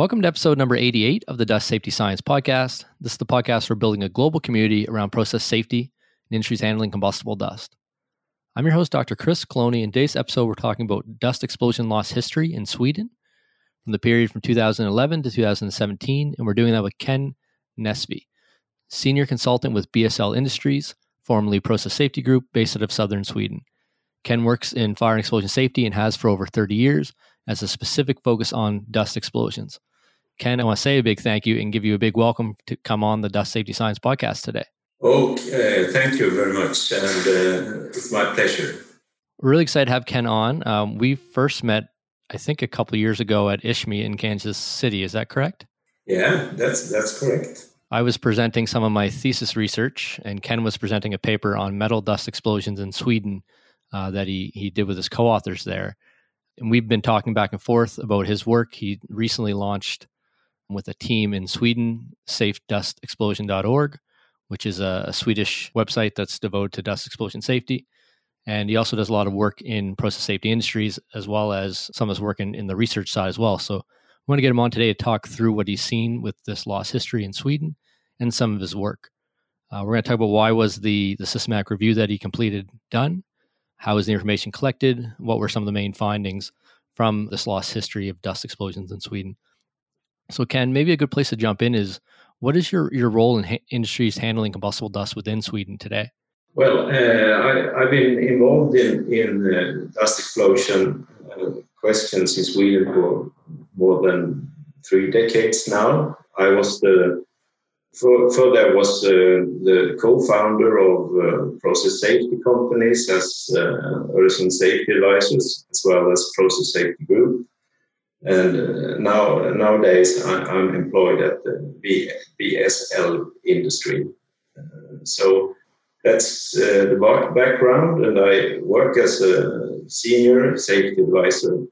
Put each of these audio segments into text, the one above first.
Welcome to episode number 88 of the Dust Safety Science Podcast. This is the podcast for building a global community around process safety and industries handling combustible dust. I'm your host, Dr. Chris Cloney, and today's episode we're talking about dust explosion loss history in Sweden from the period from 2011 to 2017, and we're doing that with Ken Nesby, Senior Consultant with BSL Industries, formerly Process Safety Group, based out of southern Sweden. Ken works in fire and explosion safety and has for over 30 years as a specific focus on dust explosions. Ken, I want to say a big thank you and give you a big welcome to come on the Dust Safety Science Podcast today. Okay, thank you very much. And it's my pleasure. We're really excited to have Ken on. We first met, I think, a couple of years ago at ISHMI in Kansas City. Is that correct? Yeah, that's correct. I was presenting some of my thesis research, and Ken was presenting a paper on metal dust explosions in Sweden that he did with his co-authors there. And we've been talking back and forth about his work. He recently launched with a team in Sweden, safedustexplosion.org, which is a Swedish website that's devoted to dust explosion safety. And he also does a lot of work in process safety industries, as well as some of his work in the research side as well. So we want to get him on today to talk through what he's seen with this loss history in Sweden and some of his work. We're going to talk about why was the systematic review that he completed done, how is the information collected, what were some of the main findings from this loss history of dust explosions in Sweden. So Ken, maybe a good place to jump in is, what is your role in industries handling combustible dust within Sweden today? Well, I've been involved in dust explosion questions in Sweden for more than 3 decades now. I was the co-founder of process safety companies as Eriksson Safety License, as well as Process Safety Group. And nowadays, I'm employed at the BSL industry. So that's the background, and I work as a senior safety advisor.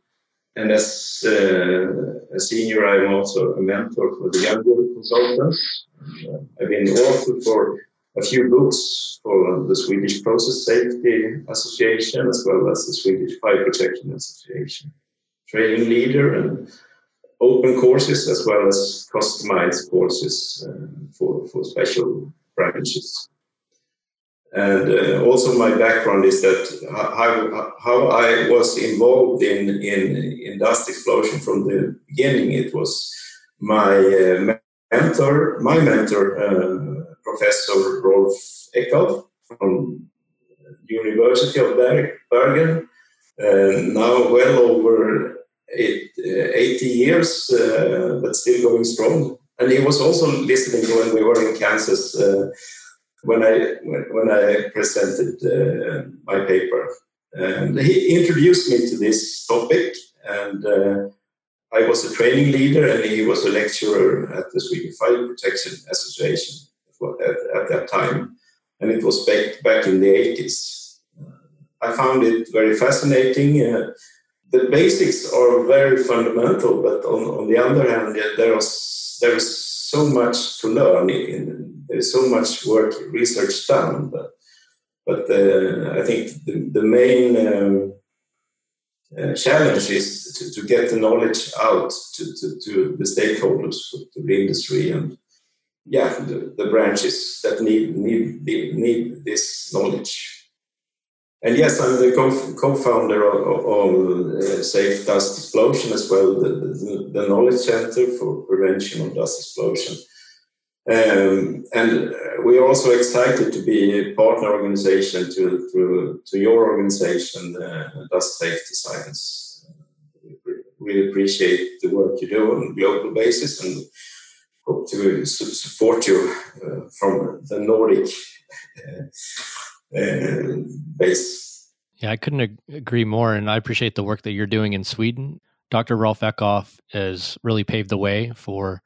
And as a senior, I'm also a mentor for the younger consultants. I've been author for a few books for the Swedish Process Safety Association, as well as the Swedish Fire Protection Association. Training leader and open courses as well as customized courses for special branches. And also my background is that how I was involved in dust explosion from the beginning. It was my mentor, Professor Rolf Eckhoff from University of Bergen. Now well over 80 years, but still going strong. And he was also listening when we were in Kansas when I presented my paper. And he introduced me to this topic, and I was a training leader, and he was a lecturer at the Swedish Fire Protection Association at that time. And it was back in the 80s. I found it very fascinating. The basics are very fundamental, but on the other hand, there is so much to learn. There is so much research done. But I think the main challenge is to get the knowledge out to the stakeholders, to the industry, and the branches that need this knowledge. And yes, I'm the co-founder of Safe Dust Explosion as well, the Knowledge Center for Prevention of Dust Explosion. And we are also excited to be a partner organization to your organization, Dust Safety Science. We appreciate the work you do on a global basis and hope to support you from the Nordic base. Yeah, I couldn't agree more, and I appreciate the work that you're doing in Sweden. Dr. Rolf Eckhoff has really paved the way for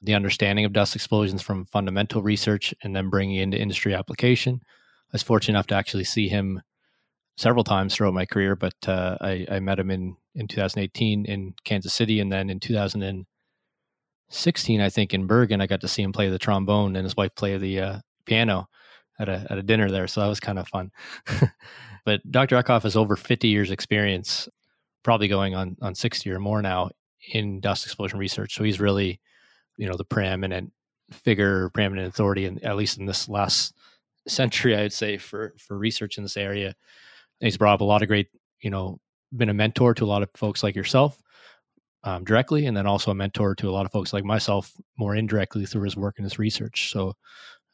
the understanding of dust explosions from fundamental research and then bringing it into industry application. I was fortunate enough to actually see him several times throughout my career, but I met him in 2018 in Kansas City, and then in 2016, I think, in Bergen, I got to see him play the trombone and his wife play the piano at a dinner there. So that was kind of fun. But Dr. Eckhoff has over 50 years experience, probably going on 60 or more now in dust explosion research. So he's really, the preeminent figure, preeminent authority, and at least in this last century, I'd say, for research in this area. And he's brought up a lot of great, been a mentor to a lot of folks like yourself directly, and then also a mentor to a lot of folks like myself more indirectly through his work and his research. So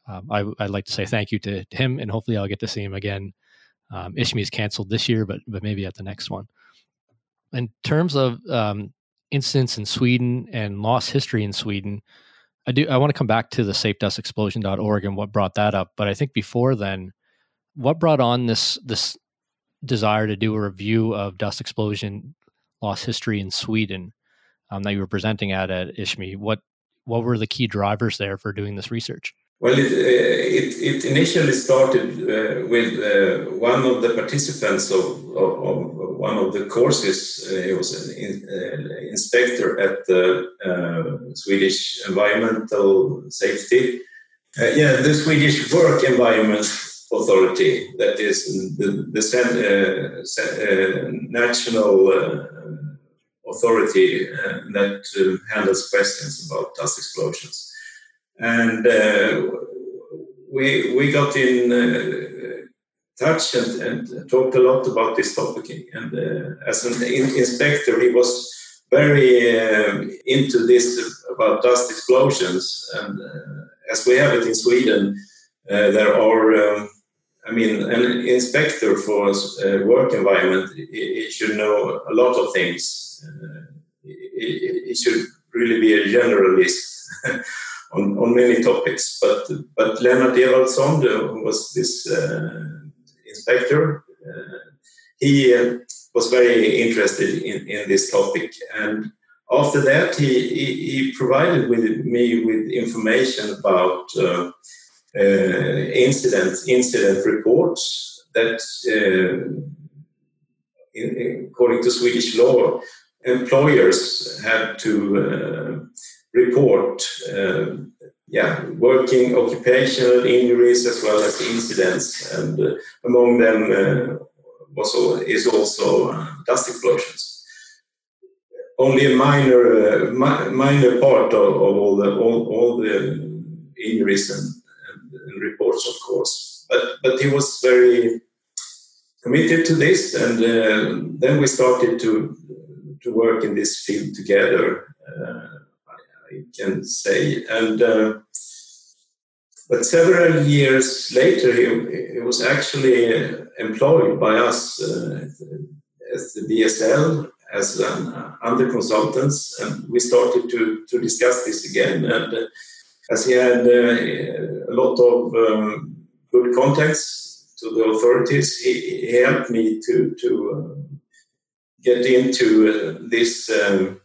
I'd like to say thank you to him, and hopefully I'll get to see him again. ISHME is canceled this year, but maybe at the next one. In terms of incidents in Sweden and loss history in Sweden, I want to come back to the safedustexplosion.org and what brought that up. But I think before then, what brought on this desire to do a review of dust explosion loss history in Sweden that you were presenting at ISHME? What were the key drivers there for doing this research? Well, it initially started with one of the participants of one of the courses. He was an inspector at the Swedish Environmental Safety. The Swedish Work Environment Authority, that is the national authority that handles questions about dust explosions. And we got in touch and talked a lot about this topic. And as an inspector, he was very into this about dust explosions. And as we have it in Sweden, there are, an inspector for work environment, he should know a lot of things. He should really be a generalist. On many topics, but Lennart Evaldsen, who was this inspector, he was very interested in this topic. And after that, he provided me with information about incident reports that, according to Swedish law, employers had to report working occupational injuries as well as incidents, and among them also dust explosions. Only a minor part of all the injuries and reports, of course. But he was very committed to this, and then we started to work in this field together. I can say, and but several years later, he was actually employed by us as the BSL as under consultants, and we started to discuss this again. And as he had a lot of good contacts to the authorities, he helped me to get into this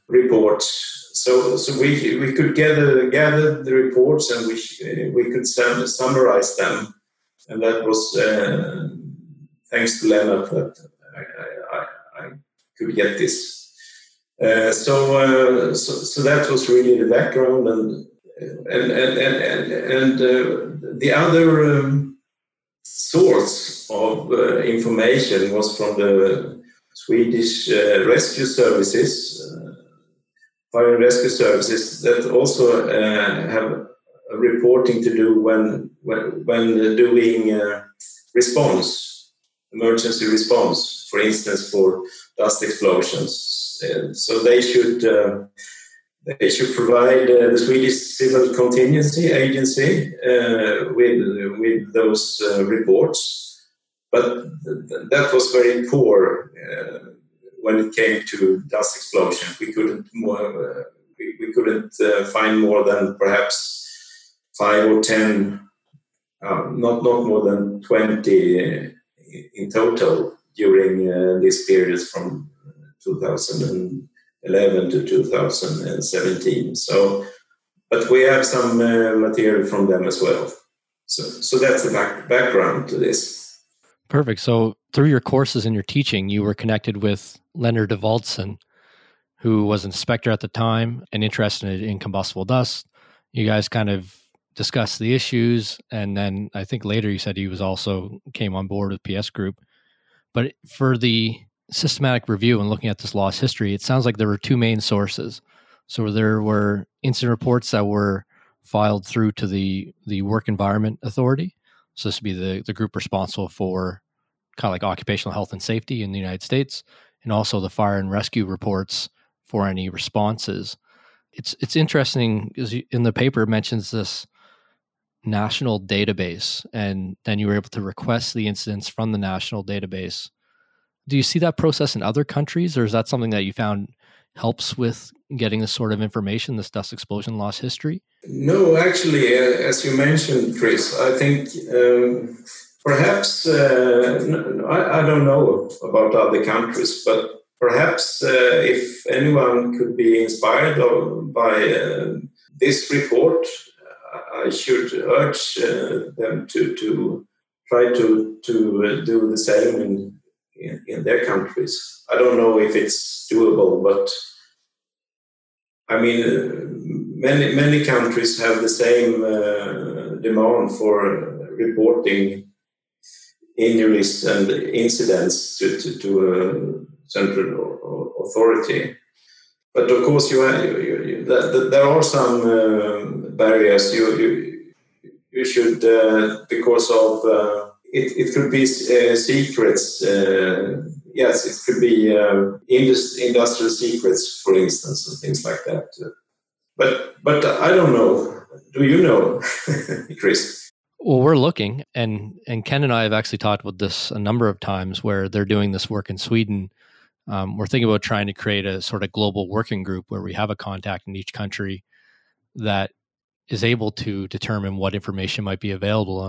report. So we could gather the reports, and we could summarize them, and that was thanks to Lennart that I could get this. So that was really the background, and the other source of information was from the Swedish Rescue Services. Fire and rescue services that also have reporting to do when doing emergency response, for instance, for dust explosions. So they should provide the Swedish Civil Contingency Agency with those reports, but that was very poor. When it came to dust explosion, we couldn't find more than perhaps 5 or 10, not more than 20 in total during this period from 2011 to 2017. So, but we have some material from them as well. So that's the background to this. Perfect. So through your courses and your teaching, you were connected with Leonard Evaldsen, who was inspector at the time and interested in combustible dust. You guys kind of discussed the issues, and then I think later you said he came on board with PS Group. But for the systematic review and looking at this loss history, it sounds like there were two main sources. So there were incident reports that were filed through to the Work Environment Authority. So this would be the group responsible for kind of like occupational health and safety in the United States, and also the fire and rescue reports for any responses. It's interesting because in the paper it mentions this national database, and then you were able to request the incidents from the national database. Do you see that process in other countries, or is that something that you found helps with getting this sort of information, this dust explosion loss history? No, actually, as you mentioned, Chris, I think perhaps, I don't know about other countries, but perhaps if anyone could be inspired by this report, I should urge them to try to do the same in their countries. I don't know if it's doable, but I mean, many countries have the same demand for reporting injuries and incidents to a central authority. But of course, there are some barriers. You should, because of it could be secrets. Yes, it could be industrial secrets, for instance, and things like that. But I don't know. Do you know, Chris? Well, we're looking, and Ken and I have actually talked about this a number of times, where they're doing this work in Sweden. We're thinking about trying to create a sort of global working group where we have a contact in each country that is able to determine what information might be available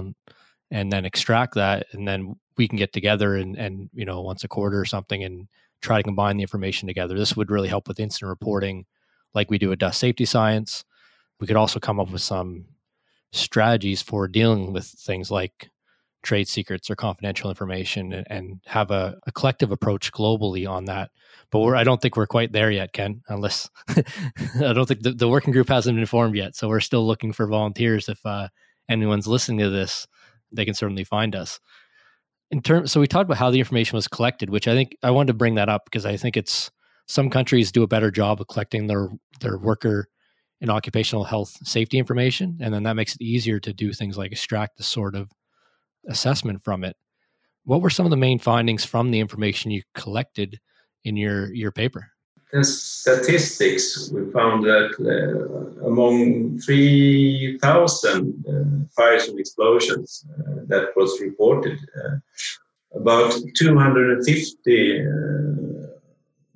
and then extract that. And then we can get together and you know, once a quarter or something, and try to combine the information together. This would really help with incident reporting like we do at Dust Safety Science. We could also come up with some strategies for dealing with things like trade secrets or confidential information, and have a collective approach globally on that. But I don't think we're quite there yet, Ken, unless I don't think the working group hasn't been formed yet. So we're still looking for volunteers. If anyone's listening to this, they can certainly find us. So we talked about how the information was collected, which I think I wanted to bring that up because I think it's some countries do a better job of collecting their worker and occupational health safety information. And then that makes it easier to do things like extract the sort of assessment from it. What were some of the main findings from the information you collected in your paper? In statistics, we found that among 3,000 fires and explosions that was reported, about 250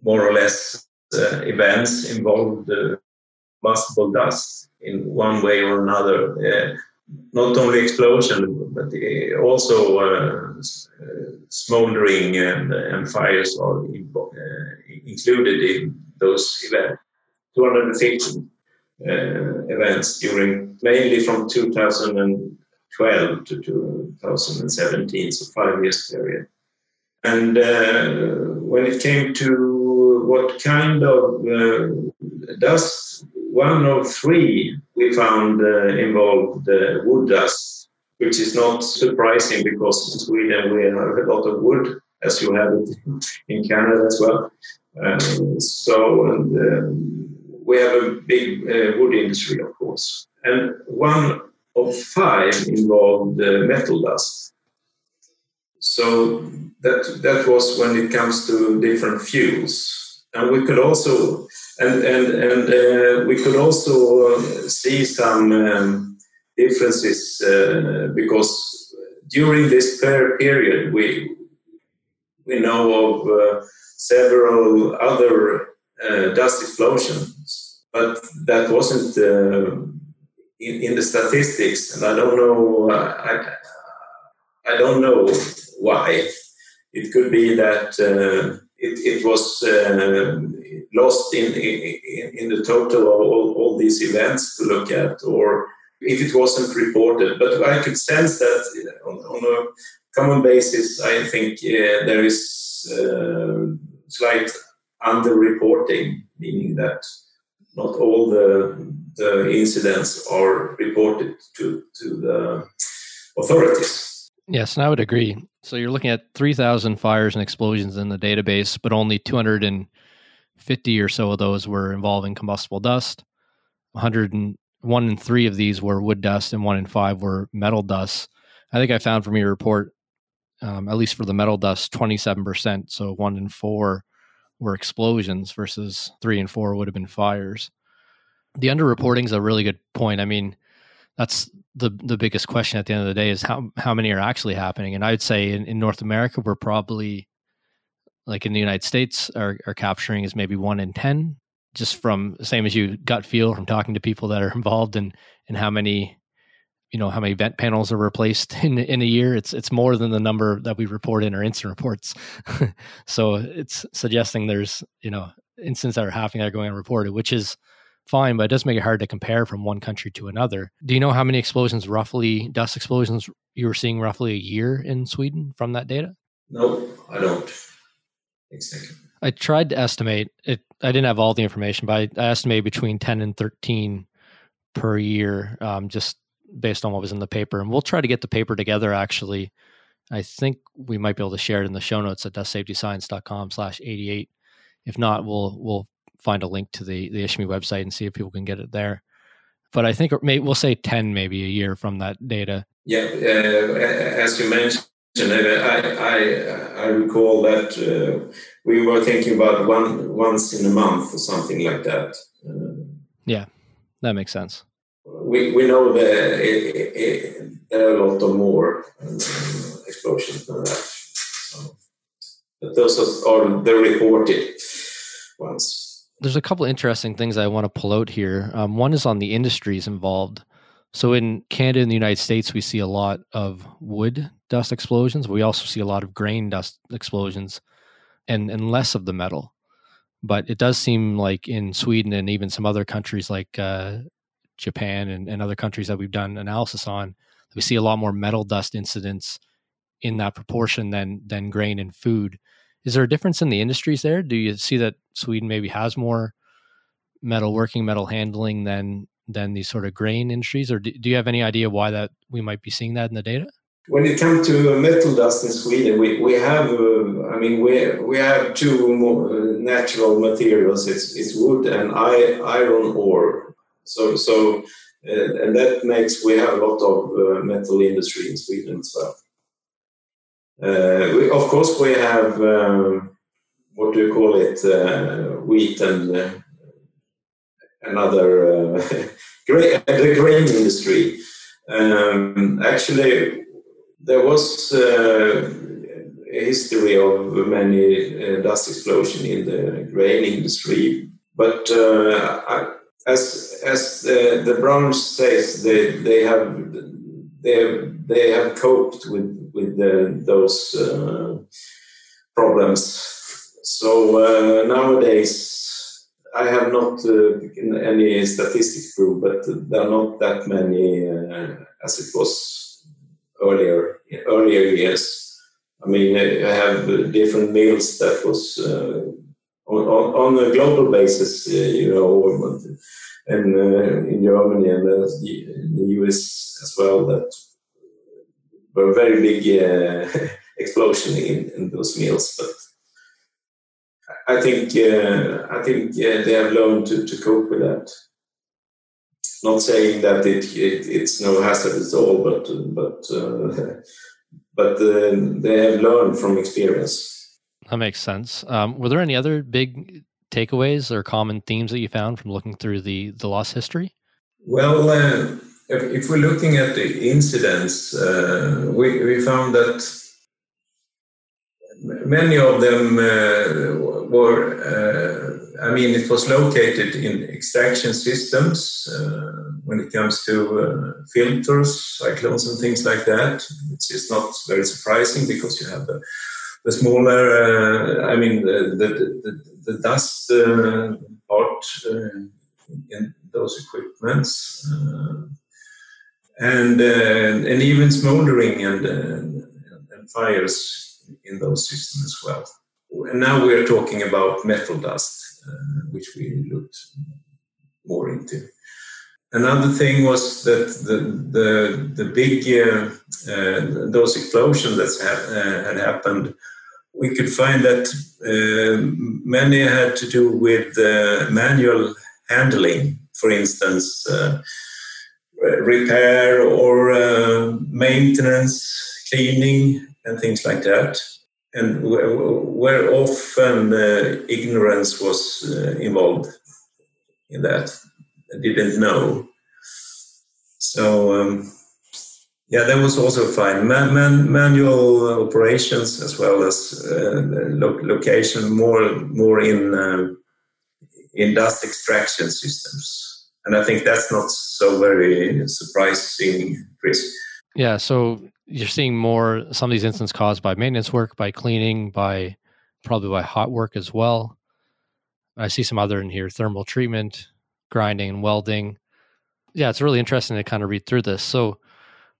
more or less events involved possible dust in one way or another. Not only explosion, but also smoldering and fires are included in those events. 250 events during mainly from 2012 to 2017, so 5 years period. And when it came to what kind of dust, one of three we found involved wood dust, which is not surprising because in Sweden we have a lot of wood, as you have it in Canada as well. We have a big wood industry, of course. And one of five involved metal dust. So that was when it comes to different fuels. And we could also see some differences because during this period we know of several other dust explosions, but that wasn't in the statistics, and I don't know. I don't know why. It could be that it was lost in the total of all these events to look at, or if it wasn't reported. But I could sense that on a common basis, I think there is slight underreporting, meaning that not all the incidents are reported to the authorities. Yes, and I would agree. So you're looking at 3,000 fires and explosions in the database, but only 250 or so of those were involving combustible dust. 101 in three of these were wood dust, and one in five were metal dust. I think I found from your report, at least for the metal dust, 27%. So one in four were explosions versus three and four would have been fires. The underreporting is a really good point. I mean, that's the biggest question at the end of the day is how many are actually happening. And I would say in North America, we're probably, like in the United States, are capturing is maybe 1 in 10, just from same as you gut feel from talking to people that are involved in how many, you know, how many vent panels are replaced in a year. It's more than the number that we report in our incident reports. So it's suggesting there's, you know, incidents that are happening that are going unreported, which is fine, but it does make it hard to compare from one country to another. Do you know how many explosions, roughly, dust explosions you were seeing roughly a year in Sweden from that data? No, I don't. Exactly. I tried to estimate it. I didn't have all the information, but I estimated between 10 and 13 per year, just based on what was in the paper. And we'll try to get the paper together, actually. I think we might be able to share it in the show notes at dustsafetyscience.com/88. If not, we'll find a link to the ISHME website and see if people can get it there. But I think we'll say 10 maybe a year from that data. Yeah, as you mentioned, I recall that we were thinking about once in a month or something like that. Yeah, that makes sense. We know that there are a lot of more explosions than that. So, but those are the reported ones. There's a couple of interesting things I want to pull out here. One is on the industries involved. So in Canada and the United States, we see a lot of wood dust explosions. We also see a lot of grain dust explosions and less of the metal. But it does seem like in Sweden and even some other countries like Japan and other countries that we've done analysis on, we see a lot more metal dust incidents in that proportion than grain and food. Is there a difference in the industries there? Do you see that Sweden maybe has more metal handling than these sort of grain industries? Or do you have any idea why that we might be seeing that in the data? When it comes to metal dust in Sweden, we have, we have two more natural materials. It's wood and iron ore. So and that makes we have a lot of metal industry in Sweden as well. Of course, we have wheat and another the grain industry. Actually, there was a history of many dust explosion in the grain industry, but as the branch says, they have coped with those problems. So nowadays, I have not any statistics proof, but there are not that many as it was earlier years. I mean, I have different mills that was on a global basis, and in Germany and the US as well, that were very big explosion in those mills. But I think they have learned to cope with that. Not saying that it's no hazard at all, but they have learned from experience. That makes sense. Were there any other big takeaways or common themes that you found from looking through the loss history? Well, if we're looking at the incidents, we found that many of them it was located in extraction systems when it comes to filters, cyclones and things like that. It's not very surprising because you have the smaller, the dust part in those equipments, and even smoldering and fires in those systems as well. And now we're talking about metal dust, which we looked more into. Another thing was that the big those explosions that had happened, we could find that many had to do with manual handling, for instance, repair or maintenance, cleaning, and things like that. And where often ignorance was involved in that. I didn't know. So, yeah, that was also fine. Manual operations as well as location, more in dust extraction systems. And I think that's not so very surprising, Chris. Yeah, so you're seeing more, some of these incidents caused by maintenance work, by cleaning, by probably by hot work as well. I see some other in here, thermal treatment, grinding and welding. Yeah, it's really interesting to kind of read through this. So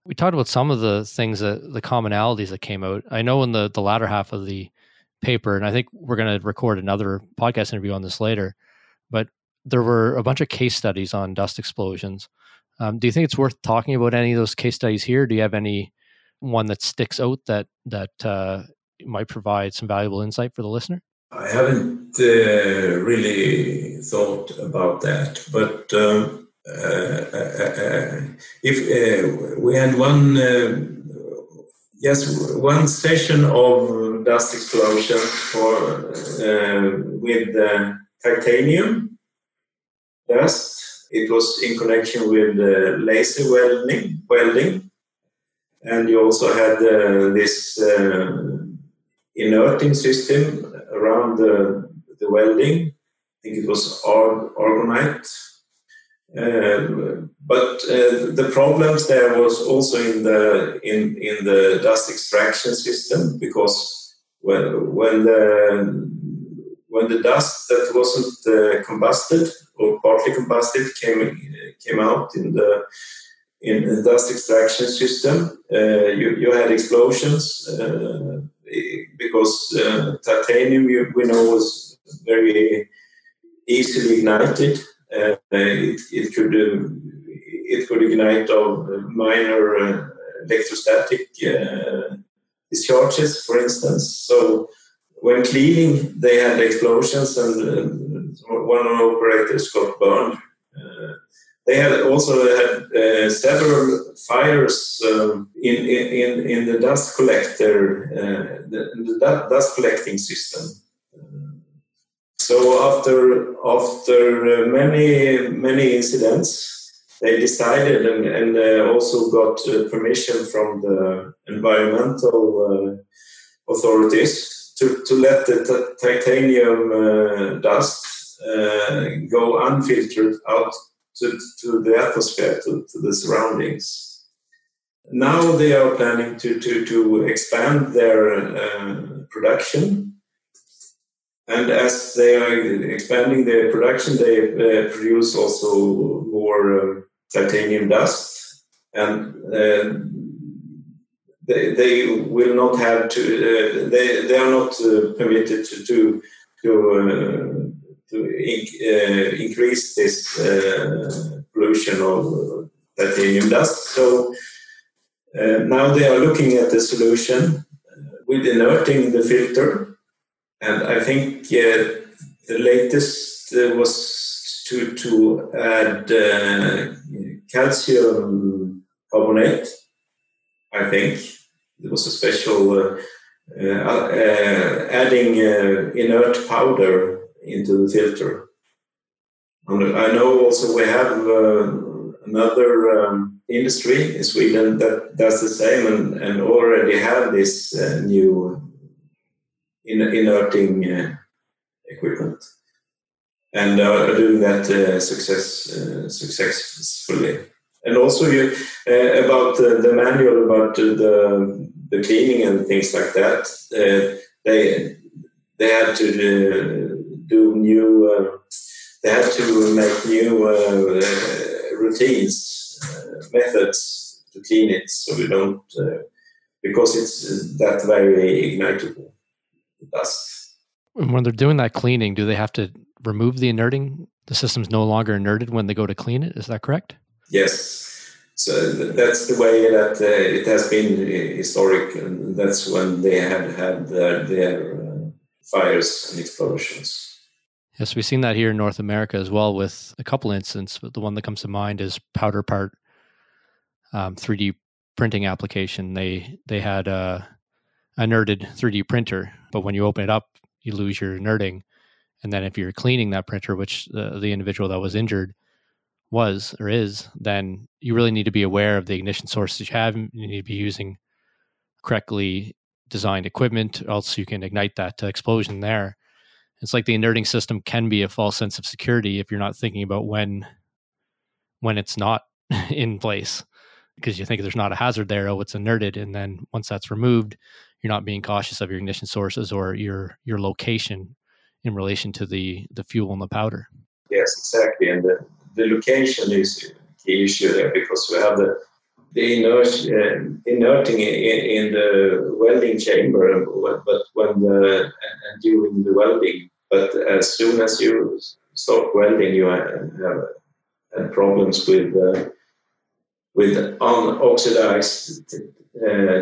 we talked about some of the things, that the commonalities that came out. I know in the latter half of the paper, and I think we're going to record another podcast interview on this later, but there were a bunch of case studies on dust explosions. Do you think it's worth talking about any of those case studies here? Do you have any one that sticks out that might provide some valuable insight for the listener? I haven't really thought about that, but if we had one session of dust explosion with titanium dust. It was in connection with laser welding, and you also had this inerting system around the welding. I think it was argonite. But the problems there was also in the dust extraction system, because when the dust that wasn't combusted or partly combusted came out in the dust extraction system, you had explosions. Because titanium, we know, was very easily ignited. It could ignite of minor electrostatic discharges, for instance. So when cleaning, they had explosions, and one of the operators got burned. They had also had several fires in the dust collector, the dust collecting system. So after many incidents, they decided and also got permission from the environmental authorities to let the titanium dust go unfiltered out to the atmosphere, to the surroundings. Now they are planning to expand their production. And as they are expanding their production, they produce also more titanium dust. And they will not have to, they are not permitted to increase this pollution of titanium dust. So now they are looking at the solution with inerting the filter. And I think the latest was to add calcium carbonate, I think. There was a special adding inert powder into the filter. And I know also we have another industry in Sweden that does the same and already have this new inerting equipment and are doing that successfully. And also about the cleaning and things like that, they had to make new routines, methods to clean it, so we don't, because it's that very ignitable dust. When they're doing that cleaning, do they have to remove the inerting? The system's no longer inerted when they go to clean it, is that correct? Yes. So that's the way that it has been historic, and that's when they had their fires and explosions. Yes, we've seen that here in North America as well with a couple incidents, but the one that comes to mind is powder part 3D printing application. They had a nerded 3D printer, but when you open it up, you lose your nerding. And then if you're cleaning that printer, which the individual that was injured was or is, then you really need to be aware of the ignition sources you have. You need to be using correctly designed equipment, else you can ignite that explosion there. It's like the inerting system can be a false sense of security if you're not thinking about when it's not in place, because you think there's not a hazard there. Oh, it's inerted. And then once that's removed, you're not being cautious of your ignition sources or your location in relation to the fuel and the powder. Yes, exactly. And the location is a key issue there, because we have the inerting in the welding chamber, but when and during the welding, but as soon as you stop welding, you have problems with unoxidized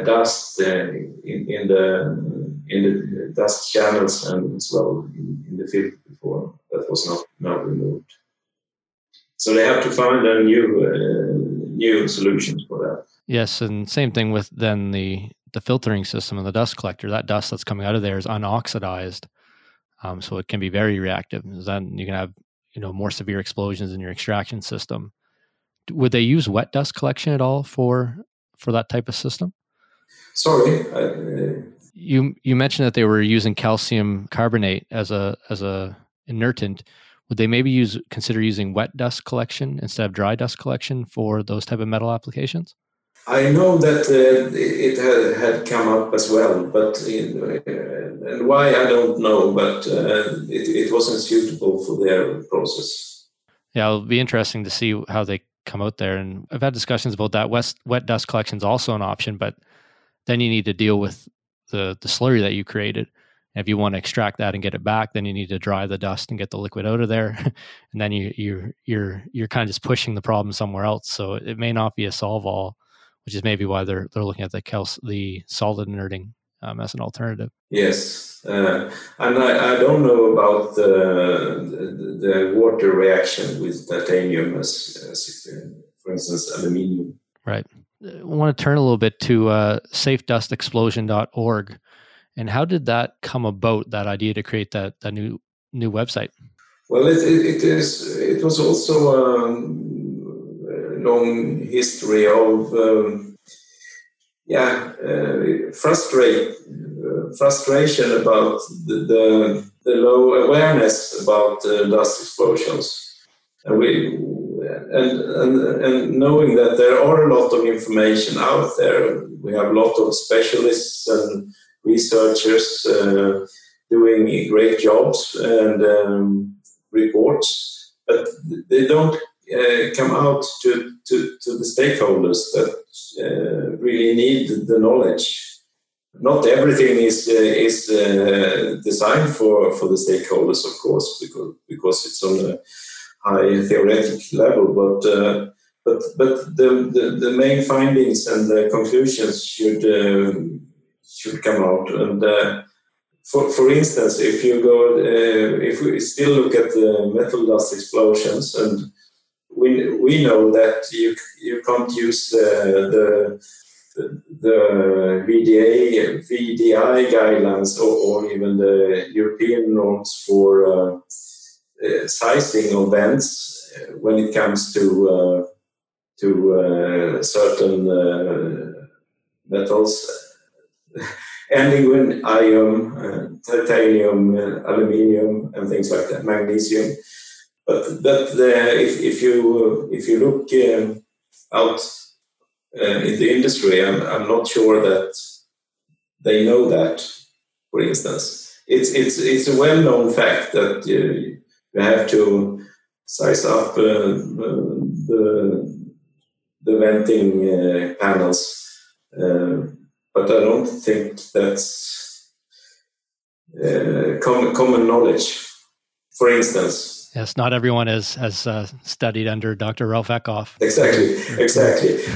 dust in the dust channels, and as well in the field before that was not removed. So they have to find a new solutions for that. Yes, and same thing with then the filtering system and the dust collector. That dust that's coming out of there is unoxidized, so it can be very reactive. Then you can have more severe explosions in your extraction system. Would they use wet dust collection at all for that type of system? Sorry, you mentioned that they were using calcium carbonate as a inertant. Would they maybe consider using wet dust collection instead of dry dust collection for those type of metal applications? I know that it had come up as well, but and why I don't know, but it wasn't suitable for their process. Yeah, it'll be interesting to see how they come out there. And I've had discussions about that. Wet dust collection is also an option, but then you need to deal with the slurry that you created. If you want to extract that and get it back, then you need to dry the dust and get the liquid out of there. And then you're kind of just pushing the problem somewhere else. So it may not be a solve all, which is maybe why they're looking at the solid inerting as an alternative. Yes. And I don't know about the water reaction with titanium as for instance, aluminium. Right. I want to turn a little bit to safedustexplosion.org. And how did that come about, that idea to create that new website? Well, it was also a long history of frustration about the low awareness about dust explosions, and knowing that there are a lot of information out there. We have a lot of specialists and researchers doing great jobs and reports, but they don't come out to the stakeholders that really need the knowledge. Not everything is designed for the stakeholders, of course, because it's on a high theoretical level, but the main findings and the conclusions should come out. And for instance, if you go, if we still look at the metal dust explosions, and we know that you can't use the VDI guidelines or even the European norms for sizing of vents when it comes to certain metals. Ending with iron, titanium, aluminium, and things like that, magnesium. But if you look out in the industry, I'm not sure that they know that. For instance, it's a well-known fact that you have to size up the venting panels. But I don't think that's common knowledge. For instance, Yes, not everyone has studied under Dr. Rolf Eckhoff. Exactly.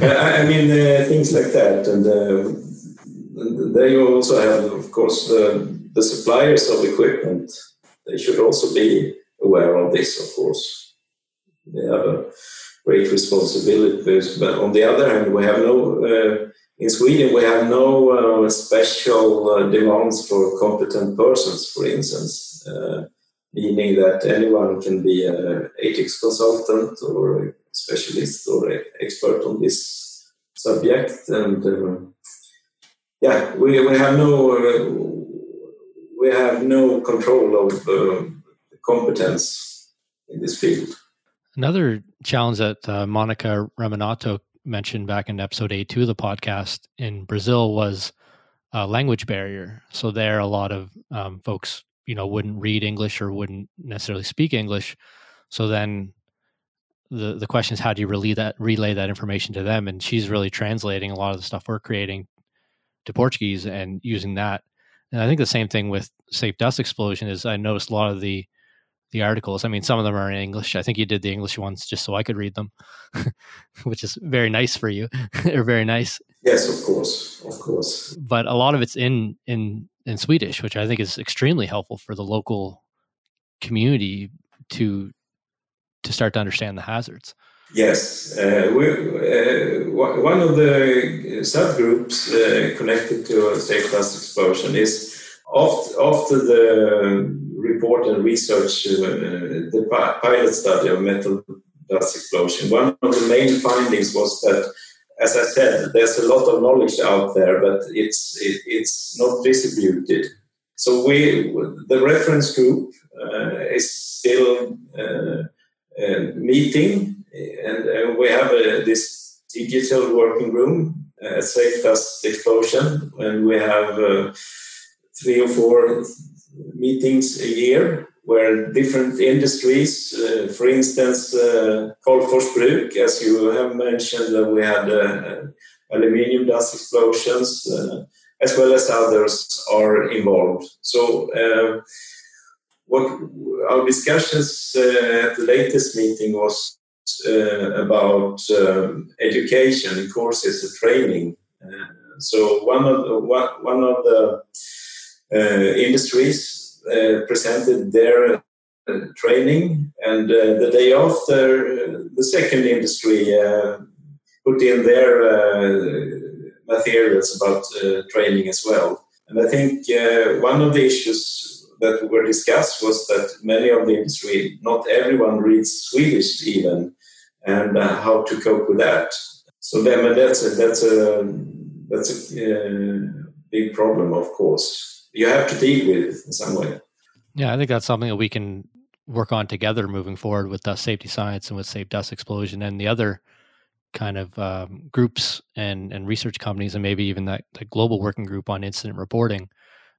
I mean, things like that. And there you also have, of course, the suppliers of equipment. They should also be aware of this, of course. They have a great responsibility. But on the other hand, we have no... in Sweden, we have no special demands for competent persons, for instance, meaning that anyone can be an ATIX consultant or a specialist or an expert on this subject. And we have no control of competence in this field. Another challenge that Monica Ramanato mentioned back in episode 82 of the podcast in Brazil was a language barrier. So there, a lot of folks, wouldn't read English or wouldn't necessarily speak English. So then the question is, how do you relay that information to them? And she's really translating a lot of the stuff we're creating to Portuguese and using that. And I think the same thing with Safe Dust Explosion is I noticed a lot of the articles. I mean, some of them are in English. I think you did the English ones just so I could read them, which is very nice for you. They're very nice. Yes, of course. But a lot of it's in Swedish, which I think is extremely helpful for the local community to start to understand the hazards. Yes, one of the subgroups connected to Safe Dust Explosion is after the report and research the pilot study of metal dust explosion. One of the main findings was that, as I said, there's a lot of knowledge out there, but it's not distributed. So the reference group is still meeting, and we have this digital working room, Safe Dust Explosion, and we have 3 or 4 meetings a year where different industries, for instance, Kolforsbruk, as you have mentioned, we had aluminium dust explosions, as well as others are involved. So what our discussions at the latest meeting was about education, courses and training. So one of the industries presented their training, and the day after, the second industry put in their materials about training as well. And I think one of the issues that were discussed was that many of the industry, not everyone reads Swedish even, and how to cope with that. So that's a big problem, of course. You have to deal with it in some way. Yeah, I think that's something that we can work on together moving forward with Dust Safety Science and with Safe Dust Explosion and the other kind of groups and research companies, and maybe even that global working group on incident reporting.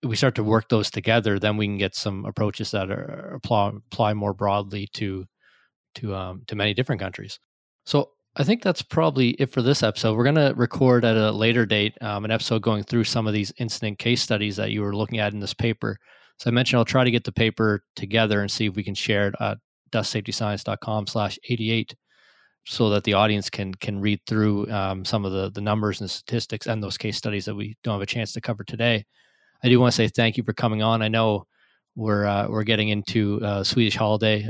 If we start to work those together, then we can get some approaches that are apply more broadly to many different countries. So I think that's probably it for this episode. We're going to record at a later date an episode going through some of these incident case studies that you were looking at in this paper. So I mentioned I'll try to get the paper together and see if we can share it at dustsafetyscience.com/88 so that the audience can read through some of the numbers and the statistics and those case studies that we don't have a chance to cover today. I do want to say thank you for coming on. I know we're getting into Swedish holiday.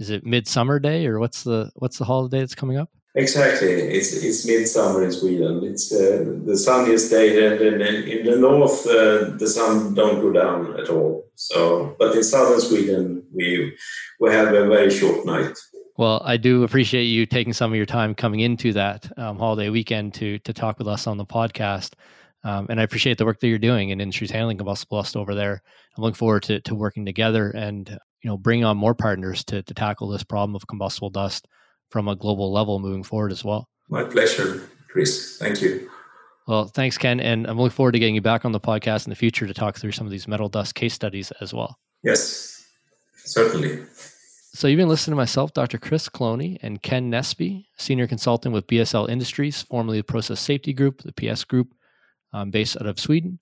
Is it Midsummer Day, or what's the holiday that's coming up? Exactly, it's midsummer in Sweden. It's the sunniest day, and in the north the sun don't go down at all. So, but in southern Sweden we have a very short night. Well, I do appreciate you taking some of your time coming into that holiday weekend to talk with us on the podcast, and I appreciate the work that you're doing in Industries Handling Combustible Dust over there. I'm looking forward to working together and bring on more partners to tackle this problem of combustible dust from a global level moving forward as well. My pleasure, Chris. Thank you. Well, thanks, Ken. And I'm looking forward to getting you back on the podcast in the future to talk through some of these metal dust case studies as well. Yes, certainly. So you've been listening to myself, Dr. Chris Cloney, and Ken Nesby, Senior Consultant with BSL Industries, formerly the Process Safety Group, the PS Group, based out of Sweden.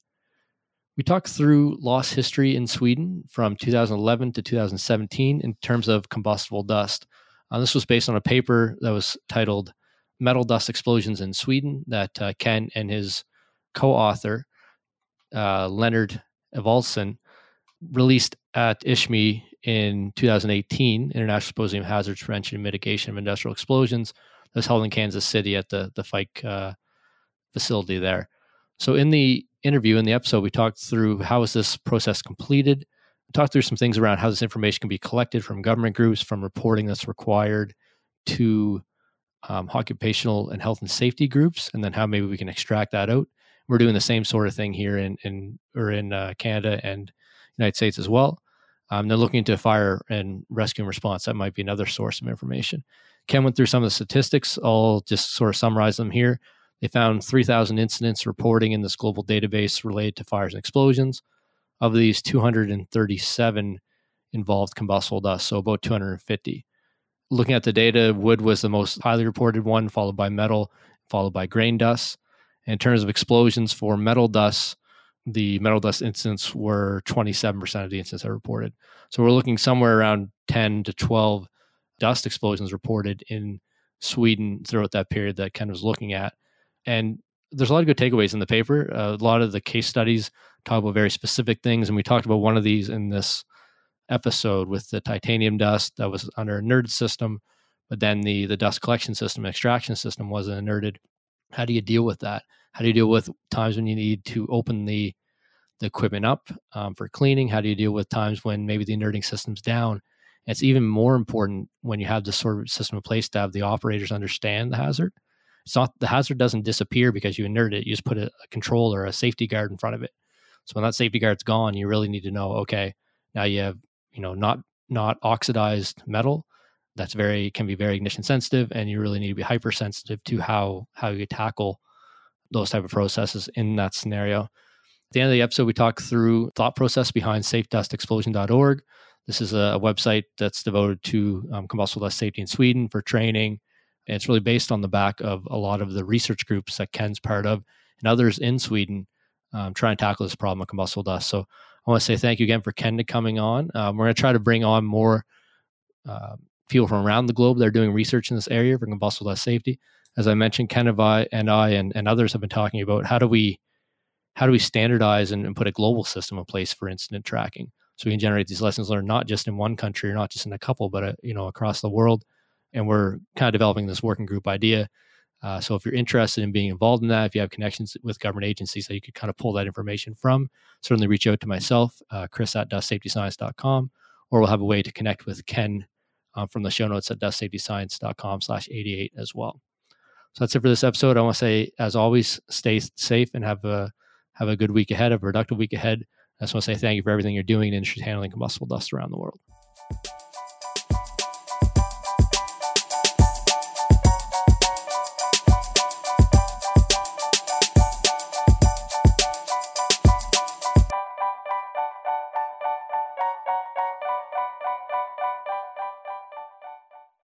We talked through loss history in Sweden from 2011 to 2017 in terms of combustible dust. This was based on a paper that was titled Metal Dust Explosions in Sweden that Ken and his co-author, Leonard Evaldsen, released at ISHME in 2018, International Symposium Hazards Prevention and Mitigation of Industrial Explosions, that was held in Kansas City at the FIKE facility there. So in the interview, in the episode, we talked through how is this process completed, we talked through some things around how this information can be collected from government groups, from reporting that's required to occupational and health and safety groups, and then how maybe we can extract that out. We're doing the same sort of thing here in Canada and United States as well. They're looking into fire and rescue and response. That might be another source of information. Ken went through some of the statistics. I'll just sort of summarize them here. They found 3,000 incidents reporting in this global database related to fires and explosions. Of these, 237 involved combustible dust, so about 250. Looking at the data, wood was the most highly reported one, followed by metal, followed by grain dust. In terms of explosions for metal dust, the metal dust incidents were 27% of the incidents I reported. So we're looking somewhere around 10 to 12 dust explosions reported in Sweden throughout that period that Ken was looking at. And there's a lot of good takeaways in the paper. A lot of the case studies talk about very specific things. And we talked about one of these in this episode with the titanium dust that was under an inerted system, but then the dust collection system, extraction system wasn't inerted. How do you deal with that? How do you deal with times when you need to open the equipment up for cleaning? How do you deal with times when maybe the inerting system's down? And it's even more important when you have this sort of system in place to have the operators understand the hazard. It's not, the hazard doesn't disappear because you inert it. You just put a control or a safety guard in front of it. So when that safety guard's gone, you really need to know, okay, now you have, not oxidized metal. That's can be very ignition sensitive, and you really need to be hypersensitive to how you tackle those type of processes in that scenario. At the end of the episode, we talk through thought process behind safedustexplosion.org. This is a website that's devoted to combustible dust safety in Sweden for training. And it's really based on the back of a lot of the research groups that Ken's part of and others in Sweden trying to tackle this problem of combustible dust. So I want to say thank you again for Ken to coming on. We're going to try to bring on more people from around the globe that are doing research in this area for combustible dust safety. As I mentioned, Ken and I and others have been talking about how do we standardize and put a global system in place for incident tracking so we can generate these lessons learned not just in one country or not just in a couple, but across the world. And we're kind of developing this working group idea. So if you're interested in being involved in that, if you have connections with government agencies that you could kind of pull that information from, certainly reach out to myself, chris@dustsafetyscience.com, or we'll have a way to connect with Ken from the show notes at dustsafetyscience.com/88 as well. So that's it for this episode. I want to say, as always, stay safe and have a good week ahead, a productive week ahead. I just want to say thank you for everything you're doing in industry handling combustible dust around the world.